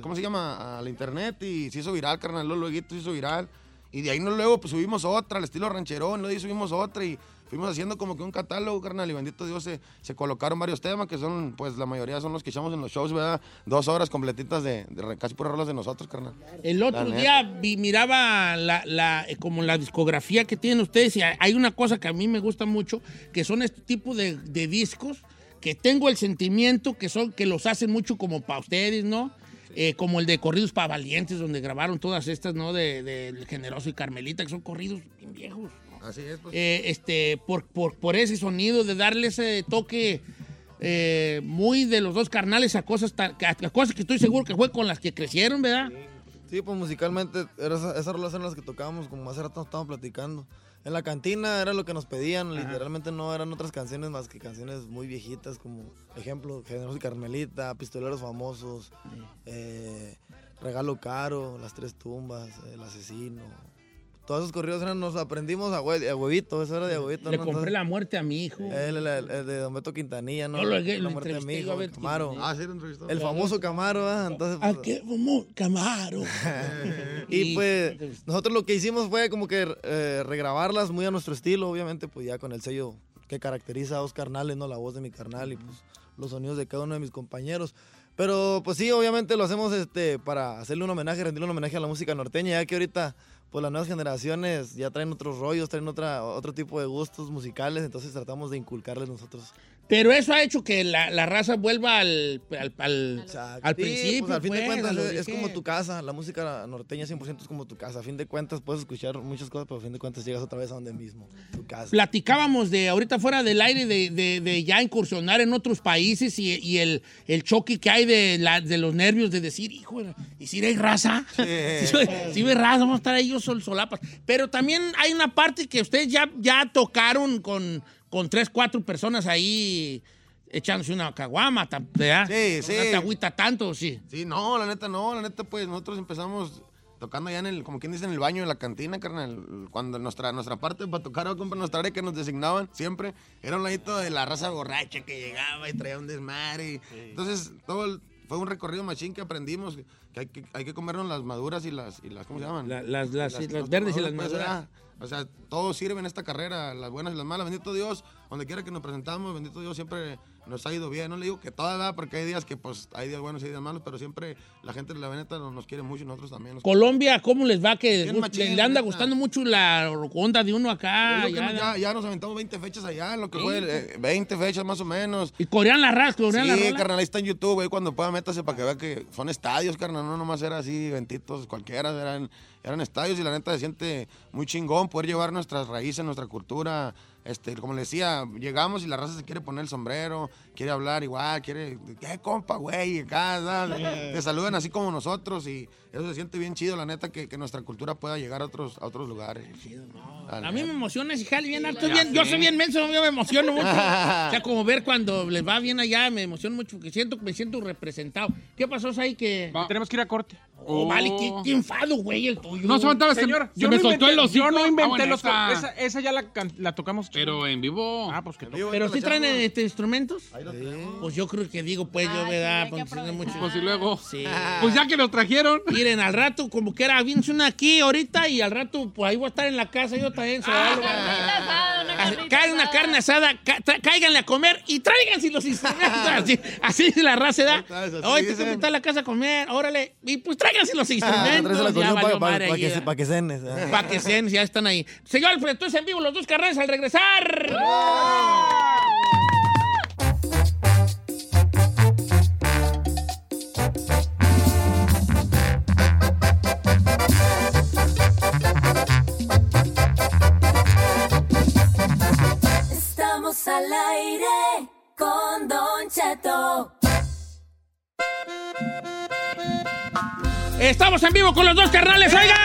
¿cómo se llama? A la internet y se hizo viral, carnal. Luego se hizo viral. Y de ahí luego pues, subimos otra, al estilo rancherón, luego subimos otra y fuimos haciendo como que un catálogo, carnal, y bendito Dios se colocaron varios temas que son, pues la mayoría son los que echamos en los shows, ¿verdad? 2 horas completitas de casi puras rolas de nosotros, carnal. El otro día miraba como la discografía que tienen ustedes y hay una cosa que a mí me gusta mucho, que son este tipo de discos que tengo el sentimiento que son que los hacen mucho como para ustedes, ¿no? Como el de Corridos para Valientes, donde grabaron todas estas, ¿no? De Generoso y Carmelita, que son corridos bien viejos, ¿no? Así es, pues. Por ese sonido, de darle ese toque muy de los Dos Carnales a cosas que estoy seguro que fue con las que crecieron, ¿verdad? Sí, pues musicalmente, esas rolas eran las que tocábamos, como hace rato estábamos platicando. En la cantina era lo que nos pedían, ajá, literalmente no eran otras canciones más que canciones muy viejitas, como, ejemplo, Generoso y Carmelita, Pistoleros Famosos, sí, Regalo Caro, Las Tres Tumbas, El Asesino. Todos esos corridos eran, nos aprendimos a huevito, eso era de huevito. Le ¿no? compré la muerte a mi hijo. El de Don Beto Quintanilla, ¿no? Yo lo muerte a mi hijo, el Camaro. Ah, sí, lo entrevistó. El famoso Camaro, ¿eh? Entonces, pues, ¿a qué famoso Camaro? Y pues nosotros lo que hicimos fue como que regrabarlas muy a nuestro estilo, obviamente, pues ya con el sello que caracteriza a Dos Carnales, ¿no? La voz de mi carnal y pues los sonidos de cada uno de mis compañeros. Pero pues sí, obviamente lo hacemos para hacerle un homenaje, rendirle un homenaje a la música norteña, ya que ahorita pues las nuevas generaciones ya traen otros rollos, traen otro tipo de gustos musicales, entonces tratamos de inculcarles nosotros. Pero eso ha hecho que la raza vuelva al principio. Pues, al fin de cuentas es como tu casa, la música norteña 100% es como tu casa, a fin de cuentas puedes escuchar muchas cosas, pero a fin de cuentas llegas otra vez a donde mismo, tu casa. Platicábamos de ahorita fuera del aire de ya incursionar en otros países y el choque que hay de los nervios de decir, hijo, ¿y si hay raza? Sí, si hay raza, vamos a estar ellos solapas. Pero también hay una parte que ustedes ya tocaron con 3-4 personas ahí echándose una caguama, ¿verdad? Sí, sí. Una tagüita tanto, sí. Sí, no, la neta, pues, nosotros empezamos tocando ya en el, como quien dice, en el baño, en la cantina, carnal. Cuando nuestra parte para tocar o comprar nuestra área que nos designaban siempre, era un ladito de la raza borracha que llegaba y traía un desmadre. Sí. Entonces, fue un recorrido machín que aprendimos que hay que comernos las maduras y las ¿cómo se llaman? Las verdes y las maduras. O sea, todo sirve en esta carrera, las buenas y las malas. Bendito Dios, donde quiera que nos presentamos, bendito Dios, siempre nos ha ido bien. No le digo que toda edad, porque hay días que, pues, hay días buenos y hay días malos, pero siempre la gente de la Veneta nos quiere mucho y nosotros también. Colombia, ¿cómo les va? Que le anda gustando mucho la onda de uno acá. Ya nos aventamos 20 fechas allá, lo que fue 20 fechas más o menos. Y corean la raza, corean la rola. Sí, carnal, ahí está en YouTube, ahí cuando pueda métase para que vea que son estadios, carnal, no nomás era así, ventitos, cualquiera, eran estadios y la neta se siente muy chingón poder llevar nuestras raíces, nuestra cultura. Como les decía, llegamos y la raza se quiere poner el sombrero, quiere hablar igual, quiere, ¿qué compa, güey? Acá, te saludan así como nosotros y eso se siente bien chido, la neta, que nuestra cultura pueda llegar a otros lugares. Chido, no. A mí me emociona, hija, bien harto. Yo soy bien menso, yo me emociono mucho. O sea, como ver cuando les va bien allá, me emociono mucho, porque me siento representado. ¿Qué pasó, Zahín? Que tenemos que ir a corte. Oh, vale, qué enfado, güey, el tuyo. No se aguantaba, señor. Yo me soltó el hocico. Yo no inventé los cortes. Esa ya la tocamos. Pero en vivo. Ah, pues que vivo. Pero si traen instrumentos. Ahí lo tenemos. Pues yo creo que digo, pues yo, ¿verdad? Pues y luego. Sí. Pues ya que lo trajeron. Miren, al rato, como que era, vince una aquí ahorita y al rato, pues ahí voy a estar en la casa, yo también. Cae una carne asada, cáiganle a comer y tráiganse los instrumentos. Así la raza da. Hoy te voy a la casa a comer, órale. Y pues tráiganse los instrumentos. Para que cenes. Para que cenes, ya están ahí. Señor Alfredo, tú es en vivo, los Dos Carnales al regresar. Estamos al aire con Don Cheto. Estamos en vivo con los Dos Carnales, oigan.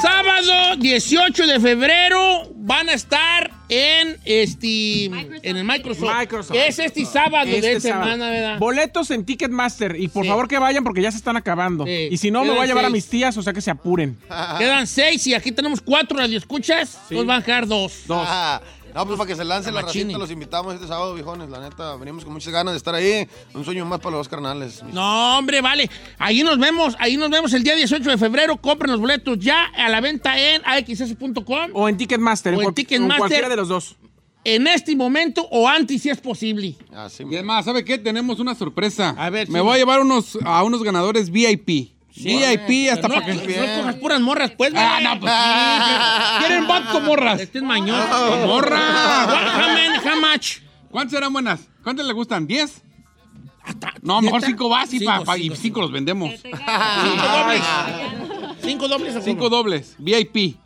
Sábado 18 de febrero van a estar en en el Microsoft. Es sábado de esta semana, ¿verdad? Boletos en Ticketmaster. Y por favor que vayan porque ya se están acabando. Sí. Y si no, me voy a llevar a mis tías, o sea que se apuren. Quedan 6 y aquí tenemos 4 radioescuchas. Sí. Nos van a quedar 2. Ah. No, pues para que se lance la racita, los invitamos este sábado, viejones. La neta, venimos con muchas ganas de estar ahí. Un sueño más para los Dos Carnales. No, hombre, vale. Ahí nos vemos el día 18 de febrero. Compren los boletos ya a la venta en axs.com. O en Ticketmaster. O en cualquiera de los dos. En este momento o antes, si es posible. Así, y además, ¿sabe qué? Tenemos una sorpresa. A ver, me voy a llevar a unos ganadores VIP. Sí, VIP, hasta para que no cojas puras morras, pues. No, pues sí. ¿Quieren vodka morras? Este es mañoso. Morra. How much? ¿Cuántas eran buenas? ¿Cuántas le gustan? ¿10? No, mejor 5 vas y 5 los vendemos. 5 dobles. 5 dobles. VIP.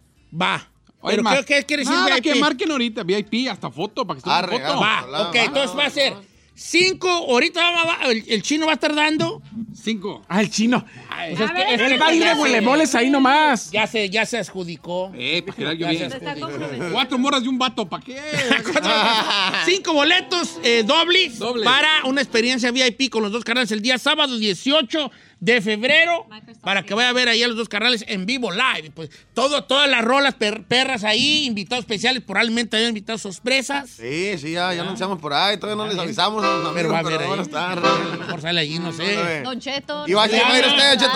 Va. Pero ¿qué quiere decir VIP? Que marquen ahorita. VIP, hasta foto, para que estén foto. Va. Ok, entonces va a ser 5. Ahorita el chino va a estar dando 5. Ah, el chino. Pues él va a ir de huelemoles ahí nomás. Ya se adjudicó. Para quedar yo bien. 4 morras y un vato, ¿para qué? 5 boletos dobles para una experiencia VIP con los dos carnales el día sábado 18 de febrero. Para que vaya a ver ahí a los dos carnales en vivo, live. Pues todas las rolas perras ahí, invitados especiales, probablemente hayan invitados sorpresas. Sí, ya anunciamos por ahí, todavía no les avisamos a los amigos, pero va a ver ahí. Van a estar. Mejor sale allí, no sé. Don Cheto. Y va a ir usted, Cheto.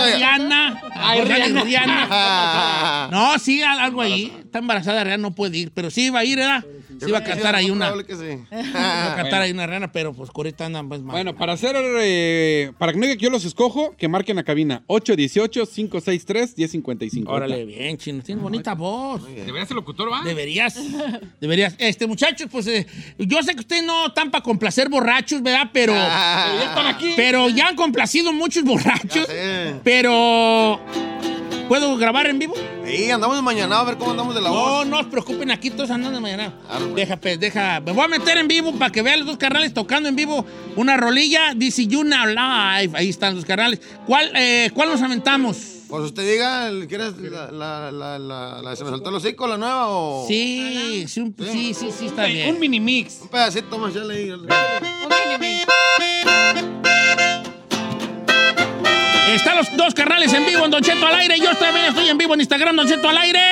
Rihanna. No, sí, algo ahí. Está embarazada, Rihanna no puede ir, pero sí va a ir, ¿verdad? Sí va a cantar ahí una. Va a cantar ahí una Rihanna, pero pues ahorita andan más mal. Bueno, para que no diga que yo los escojo, que marquen la cabina 818-563-1055. Órale, bien, chino. Tienes bonita voz. Deberías ser locutor, ¿va? Deberías. Muchachos, pues yo sé que ustedes no están para complacer borrachos, ¿verdad? Pero ya están aquí. Pero ya han complacido muchos borrachos. Pero ¿puedo grabar en vivo? Sí, andamos de mañana, a ver cómo andamos de la voz. No, no se preocupen, aquí todos andan de mañana. Deja. Me voy a meter en vivo para que vean los dos carnales tocando en vivo una rolilla. Dice You Now Live. Ahí están los carnales. ¿Cuál nos aventamos? Pues usted diga, ¿quieres la se me soltó el hocico, la nueva o...? Sí, está bien. Un mini mix. Un pedacito más, ya leí. Un mini mix. Están los dos carnales en vivo en Don Cheto al aire. Yo también estoy en vivo en Instagram, Don Cheto al aire,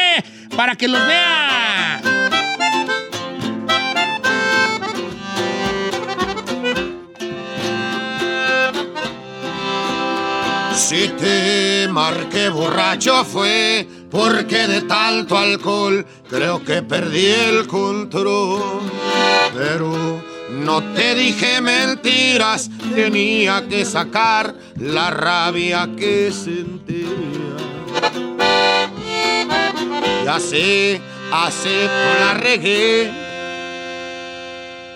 para que los vea. Si te marqué borracho fue porque de tanto alcohol creo que perdí el control. Pero no te dije mentiras, tenía que sacar la rabia que sentía. Ya sé, acepto, la regué.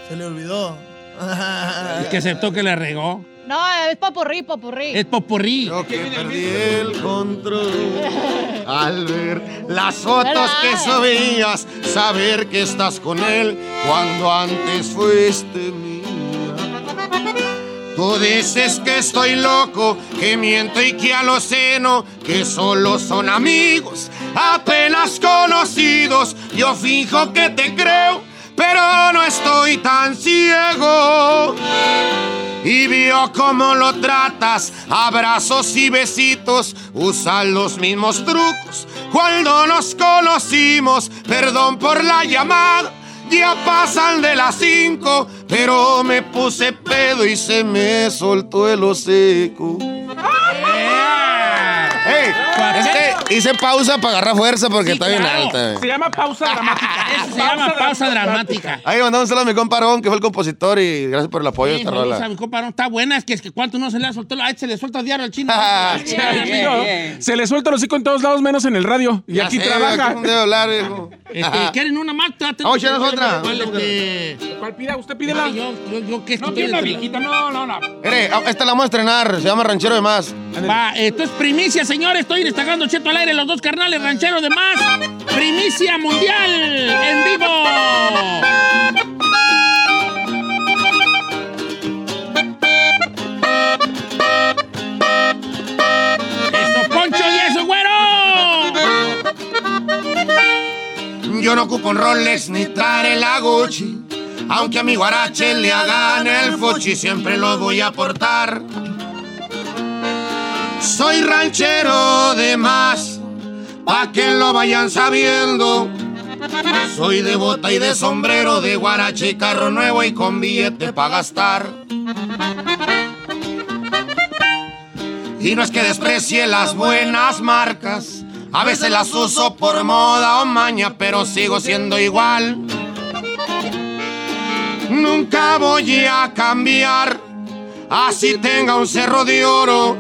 Se le olvidó. El que aceptó que la regó. No, es popurrí. Es popurrí. Creo que perdí el control al ver las fotos que subías, saber que estás con él cuando antes fuiste mía. Tú dices que estoy loco, que miento y que alucino, que solo son amigos, apenas conocidos. Yo finjo que te creo, pero no estoy tan ciego. Y vio cómo lo tratas, abrazos y besitos, usan los mismos trucos cuando nos conocimos. Perdón por la llamada, ya pasan de las 5, pero me puse pedo y se me soltó el hocico. Hice pausa para agarrar fuerza porque sí, está bien alta. Se llama pausa dramática. Eso se llama pausa dramática. Ahí mandándoselo a mi comparón, que fue el compositor, y gracias por el apoyo. Esta rola. A mi comparón está buena, es que cuánto no se le ha soltado. Se le suelta diario al chino. Se le suelta el hocico en todos lados, menos en el radio. Y ya aquí sé, trabaja. Aquí hablar, hijo. ¿Quieren una más? Oye, otra. ¿Cuál pida? ¿Usted pide la? Yo que no tiene la viejita. No. Esta la vamos a estrenar. Se llama Ranchero de Más. Va, esto es primicia, señores. Estoy destacando Cheto al aire, los dos carnales, Ranchero de Más, primicia mundial, en vivo. ¡Eso, Poncho, y eso, güero! Yo no ocupo un Rolex ni traeré la Gucci, aunque a mi guarache le hagan el fuchi, siempre lo voy a portar. Soy ranchero de más, pa' que lo vayan sabiendo. Soy de bota y de sombrero, de guarache y carro nuevo y con billete pa' gastar. Y no es que desprecie las buenas marcas, a veces las uso por moda o maña, pero sigo siendo igual. Nunca voy a cambiar, así tenga un cerro de oro.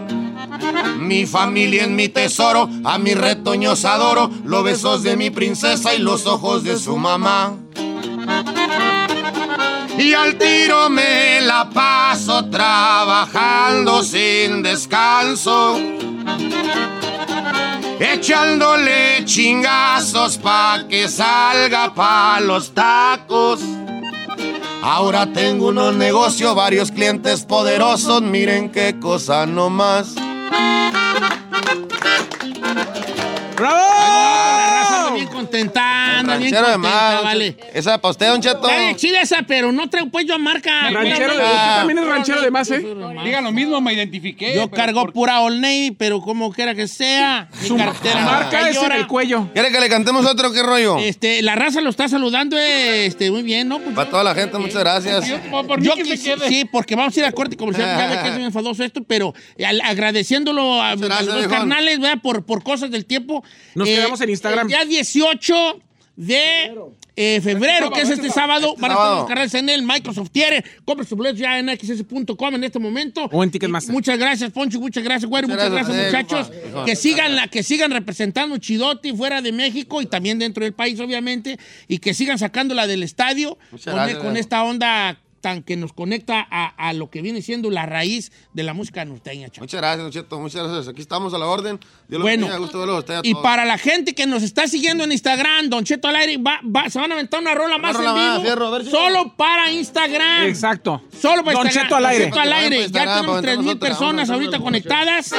Mi familia es mi tesoro, a mis retoños adoro, los besos de mi princesa y los ojos de su mamá. Y al tiro me la paso trabajando sin descanso, echándole chingazos pa' que salga pa' los tacos. Ahora tengo unos negocios, varios clientes poderosos, miren qué cosa nomás. ¡Bravo! Contentando, bien contenta, de más. Vale. Esa para usted, Don Cheto. Dale, chida esa, pero no traigo pues yo marca. Ranchero de Más. También es ranchero de más, ¿eh? Diga lo mismo, me identifiqué. Yo cargo pura Old Navy, pero como quiera que sea. Su cartera marca es en el cuello. ¿Quiere que le cantemos otro? ¿Qué rollo? La raza lo está saludando, muy bien, ¿no? Pues, para toda la gente, muchas gracias. Yo que se quede. Sí, porque vamos a ir a corte comercial. Ya que es muy enfadoso esto, pero agradeciéndolo a los carnales, ¿verdad? Por cosas del tiempo. Nos quedamos en Instagram. Ya 18 de febrero, que es este sábado, van a estar los carnales en el Microsoft Theater. Compre su boleto ya en xs.com en este momento. O en Ticketmaster. Muchas gracias, Poncho, muchas gracias, Güero, muchas gracias, muchachos. Hijo, que sigan representando Chidotti fuera de México y también dentro del país, obviamente, y que sigan sacándola del estadio con esta onda tan que nos conecta a lo que viene siendo la raíz de la música norteña, chaval. Muchas gracias, Don Cheto, muchas gracias. Aquí estamos a la orden. Dios bueno, los gusto de los a y todos. Para la gente que nos está siguiendo en Instagram, Don Cheto al aire, se van a aventar una rola más en vivo. Fierro, ver, solo para Instagram. Exacto. Solo para Don Instagram. Cheto al aire. Don Cheto al aire. Ya tenemos 3,000 personas ahorita conectadas.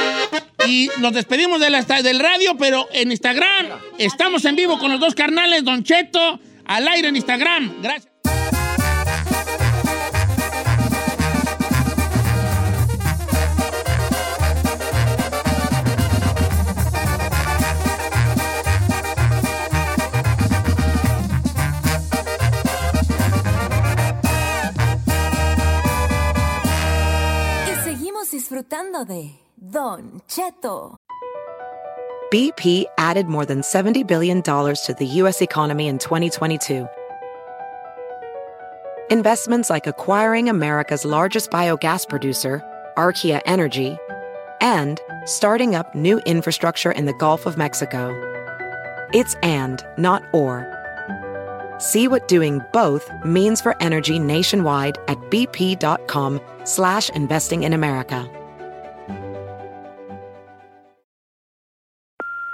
Y nos despedimos del radio, pero en Instagram estamos en vivo con los dos carnales, Don Cheto al aire en Instagram. Gracias. Disfrutando de Don Cheto. BP added more than $70 billion to the U.S. economy in 2022. Investments like acquiring America's largest biogas producer, Archaea Energy, and starting up new infrastructure in the Gulf of Mexico. It's and, not or. See what doing both means for energy nationwide at bp.com/investing in America.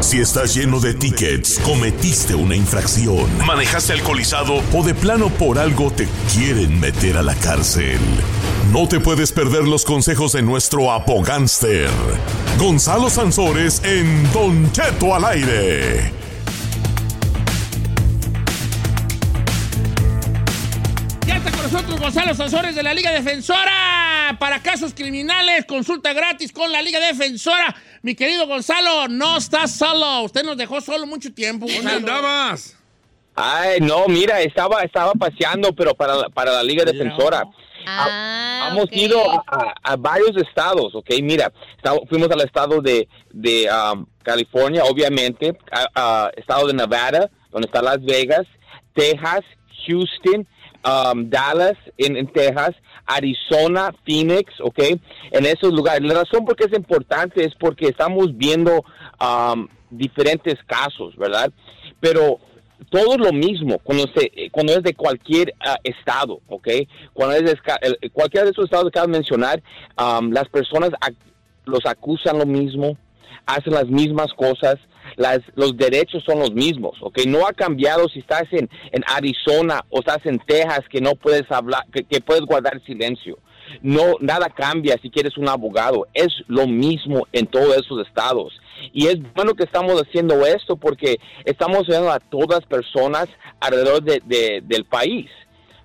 Si estás lleno de tickets, cometiste una infracción, manejaste alcoholizado o de plano por algo te quieren meter a la cárcel, no te puedes perder los consejos de nuestro apogánster, Gonzalo Sansores, en Don Cheto al aire. Ya está con nosotros Gonzalo Sansores de la Liga Defensora. Para casos criminales, consulta gratis con la Liga Defensora. Mi querido Gonzalo, no estás solo. Usted nos dejó solo mucho tiempo, Gonzalo. ¿Dónde andabas? Ay, no, mira, estaba paseando, pero para la Liga Defensora. No. Hemos ido a varios estados, ¿ok? Mira, fuimos al estado de California, obviamente, estado de Nevada, donde está Las Vegas, Texas, Houston, Dallas, en Texas, Arizona, Phoenix, ¿ok? En esos lugares. La razón por qué es importante es porque estamos viendo diferentes casos, ¿verdad? Pero todo es lo mismo cuando es de cualquier estado, ¿ok? Cuando es de cualquiera de esos estados que acabo de mencionar, las personas los acusan lo mismo, hacen las mismas cosas, los derechos son los mismos, ¿ok? No ha cambiado si estás en Arizona o estás en Texas, que no puedes hablar, que puedes guardar silencio. No, nada cambia si quieres un abogado. Es lo mismo en todos esos estados. Y es bueno que estamos haciendo esto porque estamos viendo a todas las personas alrededor del país.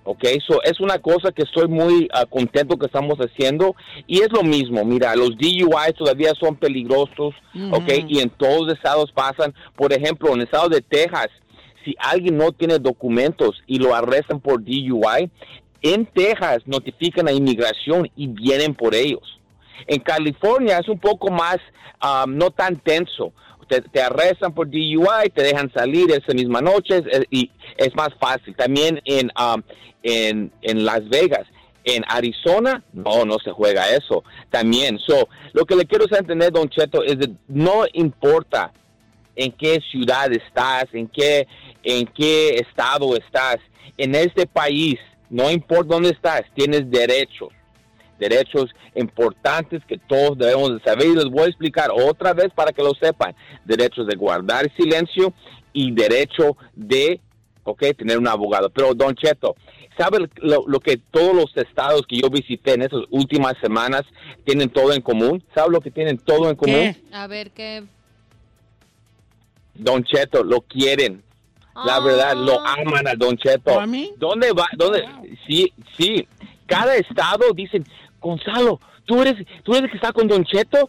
Ok, eso es una cosa que estoy muy contento que estamos haciendo, y es lo mismo, mira, los DUI todavía son peligrosos, ok, y en todos los estados pasan. Por ejemplo, en el estado de Texas, si alguien no tiene documentos y lo arrestan por DUI, en Texas notifican a inmigración y vienen por ellos. En California es un poco más, no tan tenso. Te arrestan por DUI, te dejan salir esa misma noche y es más fácil. También en Las Vegas, en Arizona, no se juega eso. También, lo que le quiero entender, Don Cheto, es que no importa en qué ciudad estás, en qué estado estás, en este país, no importa dónde estás, tienes derechos importantes que todos debemos de saber, y les voy a explicar otra vez para que lo sepan: derechos de guardar silencio y derecho de tener un abogado. Pero Don Cheto, ¿sabe lo que todos los estados que yo visité en estas últimas semanas tienen todo en común? ¿Sabe lo que tienen todo en común? A ver, ¿qué? Don Cheto, lo quieren. La verdad, lo aman a Don Cheto. ¿A mí? ¿Dónde va? ¿Dónde? Sí. Cada estado dicen: Gonzalo, tú eres el que está con Don Cheto.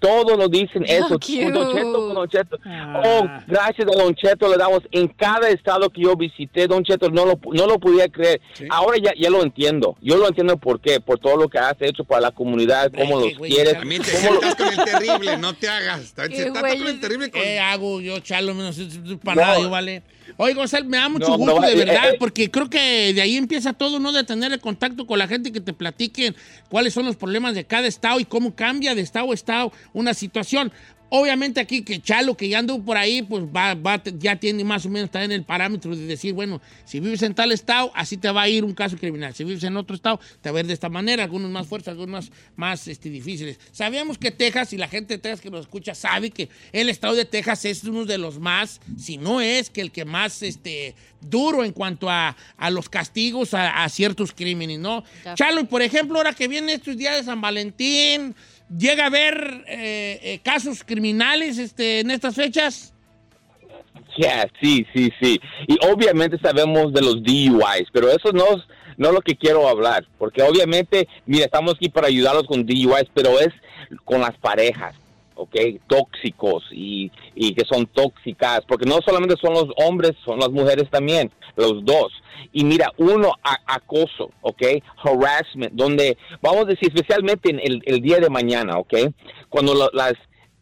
Todos lo dicen eso. Con Don Cheto. Oh, gracias a Don Cheto le damos. En cada estado que yo visité, Don Cheto, no lo podía creer. ¿Sí? Ahora ya lo entiendo. Yo lo entiendo por qué, por todo lo que has hecho para la comunidad, cómo los quieres. También te sentás con el terrible, no te hagas. Te sentás con el terrible. ¿Qué hago yo, Chalo? No sé para nada, yo vale. Oye, Gonzalo, me da mucho gusto, de verdad, porque creo que de ahí empieza todo, ¿no? De tener el contacto con la gente, que te platiquen cuáles son los problemas de cada estado y cómo cambia de estado a estado una situación. Obviamente aquí que Chalo, que ya anduvo por ahí, pues ya tiene más o menos también el parámetro de decir, bueno, si vives en tal estado, así te va a ir un caso criminal. Si vives en otro estado, te va a ir de esta manera. Algunos más fuertes, algunos más difíciles. Sabíamos que Texas, y la gente de Texas que nos escucha sabe que el estado de Texas es uno de los más, si no es que el que más duro en cuanto a los castigos a ciertos crímenes, ¿no? Claro. Chalo, y por ejemplo, ahora que vienen estos días de San Valentín, ¿llega a haber casos criminales en estas fechas? Yeah, sí. Y obviamente sabemos de los DUIs, pero eso no es lo que quiero hablar. Porque obviamente, mira, estamos aquí para ayudarlos con DUIs, pero es con las parejas, ¿ok? Tóxicos y que son tóxicas. Porque no solamente son los hombres, son las mujeres también, los dos. Y mira, uno, acoso, ¿ok? Harassment, donde, vamos a decir, especialmente en el día de mañana, ¿ok? Cuando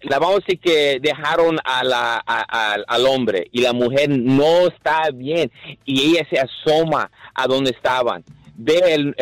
vamos a decir que dejaron al hombre y la mujer no está bien y ella se asoma a donde estaban. Ve el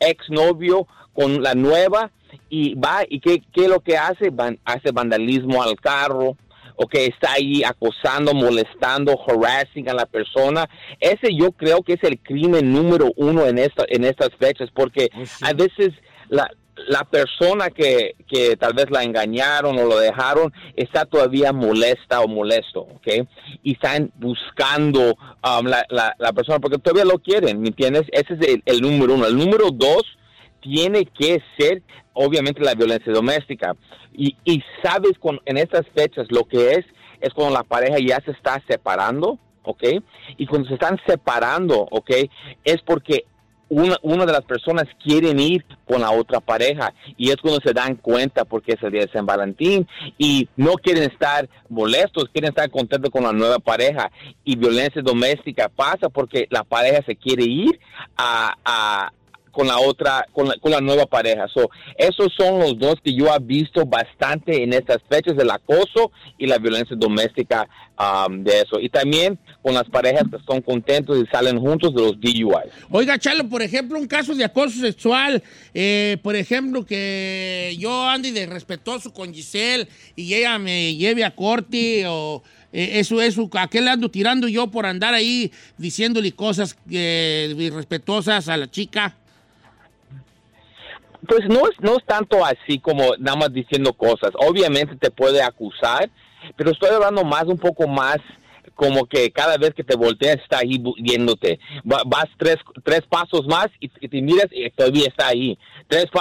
exnovio con la nueva y va, y ¿qué es lo que hace? Hace vandalismo al carro. Okay, está ahí acosando, molestando, harassing a la persona. Ese yo creo que es el crimen número uno en estas fechas, porque a veces la persona que tal vez la engañaron o lo dejaron está todavía molesta o molesto, ¿ok? Y están buscando la persona porque todavía lo quieren, ¿me entiendes? Ese es el número uno. El número dos tiene que ser, obviamente, la violencia doméstica. Y sabes, en estas fechas lo que es cuando la pareja ya se está separando, ¿ok? Y cuando se están separando, ¿ok? Es porque una de las personas quieren ir con la otra pareja, y es cuando se dan cuenta, porque es el día de San Valentín y no quieren estar molestos, quieren estar contentos con la nueva pareja. Y violencia doméstica pasa porque la pareja se quiere ir con la nueva pareja. Esos son los dos que yo he visto bastante en estas fechas, el acoso y la violencia doméstica, de eso. Y también con las parejas que son contentos y salen juntos de los DUI. Oiga, Chalo, por ejemplo, un caso de acoso sexual, por ejemplo, que yo ande de respetuoso con Giselle y ella me lleve a corte, o eso, ¿a qué le ando tirando yo por andar ahí diciéndole cosas irrespetuosas a la chica? Pues no es tanto así como nada más diciendo cosas. Obviamente te puede acusar, pero estoy hablando un poco más como que cada vez que te volteas está ahí viéndote. Vas tres pasos más y te miras y todavía está ahí.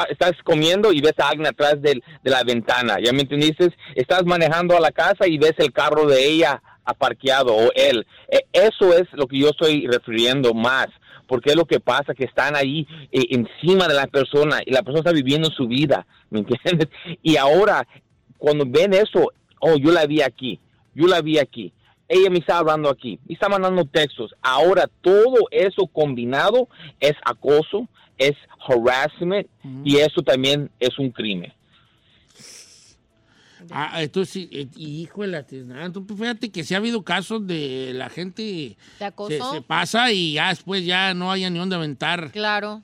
Estás comiendo y ves a alguien atrás de la ventana, ¿ya me entendiste? Estás manejando a la casa y ves el carro de ella aparqueado, o él. Eso es lo que yo estoy refiriendo más. porque es lo que pasa, que están ahí encima de la persona, y la persona está viviendo su vida, ¿me entiendes? Y ahora, cuando ven eso, oh, yo la vi aquí, ella me está hablando aquí, me está mandando textos. Ahora todo eso combinado es acoso, es harassment, y eso también es un crimen. Ah, entonces, híjole, fíjate que sí ha habido casos de la gente se pasa y ya después ya no hay ni dónde aventar. Claro.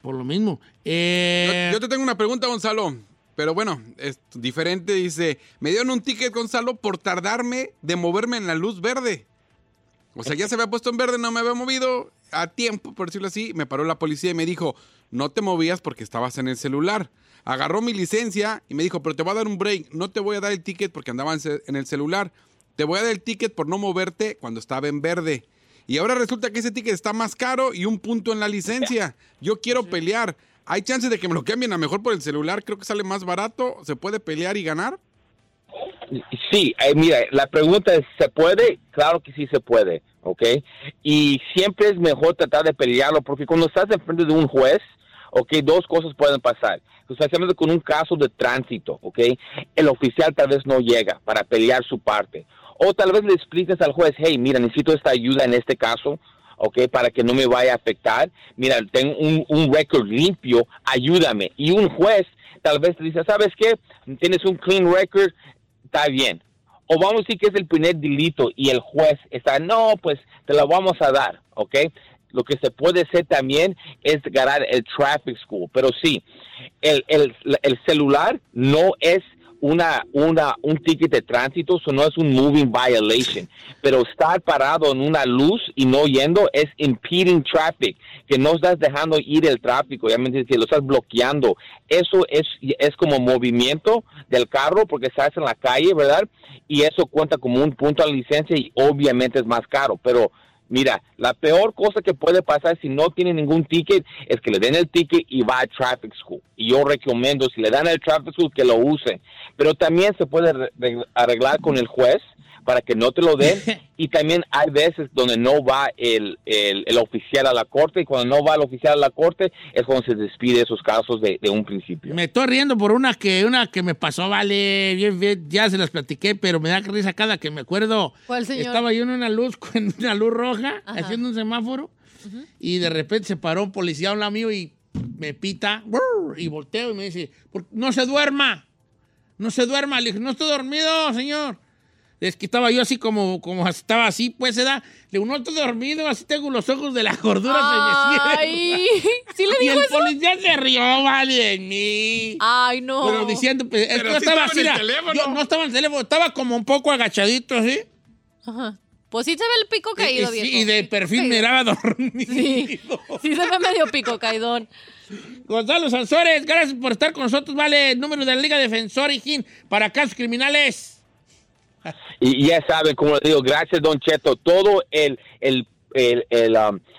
Por lo mismo. Yo te tengo una pregunta, Gonzalo, pero bueno, es diferente. Dice, me dieron un ticket, Gonzalo, por tardarme de moverme en la luz verde. O sea, ya se había puesto en verde, no me había movido a tiempo, por decirlo así. Me paró la policía y me dijo, no te movías porque estabas en el celular. Agarró mi licencia y me dijo, pero te voy a dar un break, no te voy a dar el ticket porque andaba en el celular. Te voy a dar el ticket por no moverte cuando estaba en verde. Y ahora resulta que ese ticket está más caro y un punto en la licencia. Yo quiero pelear. ¿Hay chances de que me lo cambien a mejor por el celular? Creo que sale más barato. ¿Se puede pelear y ganar? Sí, mira, la pregunta es, ¿se puede? Claro que sí se puede, ¿ok? Y siempre es mejor tratar de pelearlo porque cuando estás enfrente de un juez, ¿ok? Dos cosas pueden pasar. Especialmente con un caso de tránsito, ¿ok? El oficial tal vez no llega para pelear su parte. O tal vez le expliques al juez, hey, mira, necesito esta ayuda en este caso, ¿ok? Para que no me vaya a afectar. Mira, tengo un récord limpio, ayúdame. Y un juez tal vez te dice, ¿sabes qué? Tienes un clean record, está bien. O vamos a decir que es el primer delito y el juez está, no, pues te la vamos a dar, ¿ok? Lo que se puede hacer también es ganar el traffic school. Pero sí, el celular no es un ticket de tránsito, eso no es un moving violation. Pero estar parado en una luz y no yendo es impeding traffic, que no estás dejando ir el tráfico, ya me entiendes, que lo estás bloqueando. Eso es como movimiento del carro porque estás en la calle, ¿verdad? Y eso cuenta como un punto a la licencia y obviamente es más caro, pero... Mira, la peor cosa que puede pasar si no tiene ningún ticket es que le den el ticket y va a traffic school. Y yo recomiendo, si le dan el traffic school, que lo usen. Pero también se puede arreglar con el juez para que no te lo den. Y también hay veces donde no va el oficial a la corte. Y cuando no va el oficial a la corte es cuando se despide esos casos de un principio. Me estoy riendo por una que me pasó, vale, bien, ya se las platiqué, pero me da risa cada que me acuerdo. ¿Cuál, señor? Estaba yo en una luz roja. Ajá. Haciendo un semáforo, uh-huh, y de repente se paró un policía a un lado mío y me pita y volteo y me dice, no se duerma, le dije, no estoy dormido, señor. Es que estaba yo así como estaba así, pues se da, le digo, no estoy dormido, así tengo los ojos de la gordura. Ay, ¿sí le digo? Y el policía se rió, vale, de mí. Ay, no. Pero diciendo, pues, pero yo sí estaba así, yo no estaba en el teléfono, estaba como un poco agachadito así. Ajá. Pues sí se ve el pico caído, viejo. Sí, y de perfil miraba dormido. Sí se ve medio pico caidón. Gonzalo Sansores, gracias por estar con nosotros. Vale, el número de la Liga Defensora y Jim para casos criminales. Y ya saben, como les digo, gracias, Don Cheto. Todo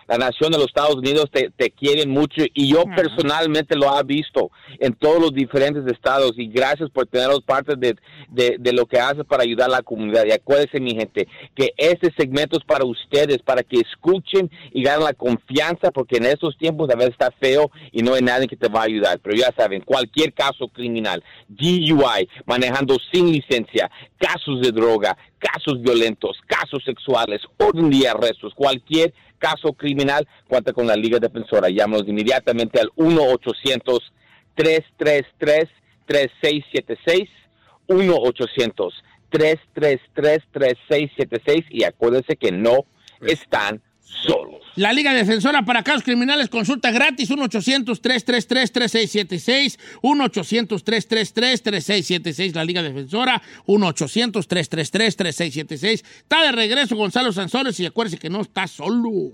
la nación de los Estados Unidos te quieren mucho y yo personalmente lo he visto en todos los diferentes estados y gracias por teneros parte de lo que haces para ayudar a la comunidad. Y acuérdense, mi gente, que este segmento es para ustedes, para que escuchen y ganen la confianza, porque en estos tiempos a veces está feo y no hay nadie que te va a ayudar. Pero ya saben, cualquier caso criminal, DUI, manejando sin licencia, casos de droga, casos violentos, casos sexuales, orden de arrestos, cualquier caso criminal, cuenta con la Liga Defensora. Llámanos inmediatamente al 1-800-333-3676, 1-800-333-3676, y acuérdense que no están solos. La Liga Defensora para casos criminales, consulta gratis, 1-800-333-3676, 1-800-333-3676, la Liga Defensora, 1-800-333-3676. Está de regreso Gonzalo Sansores y acuérdese que no está solo.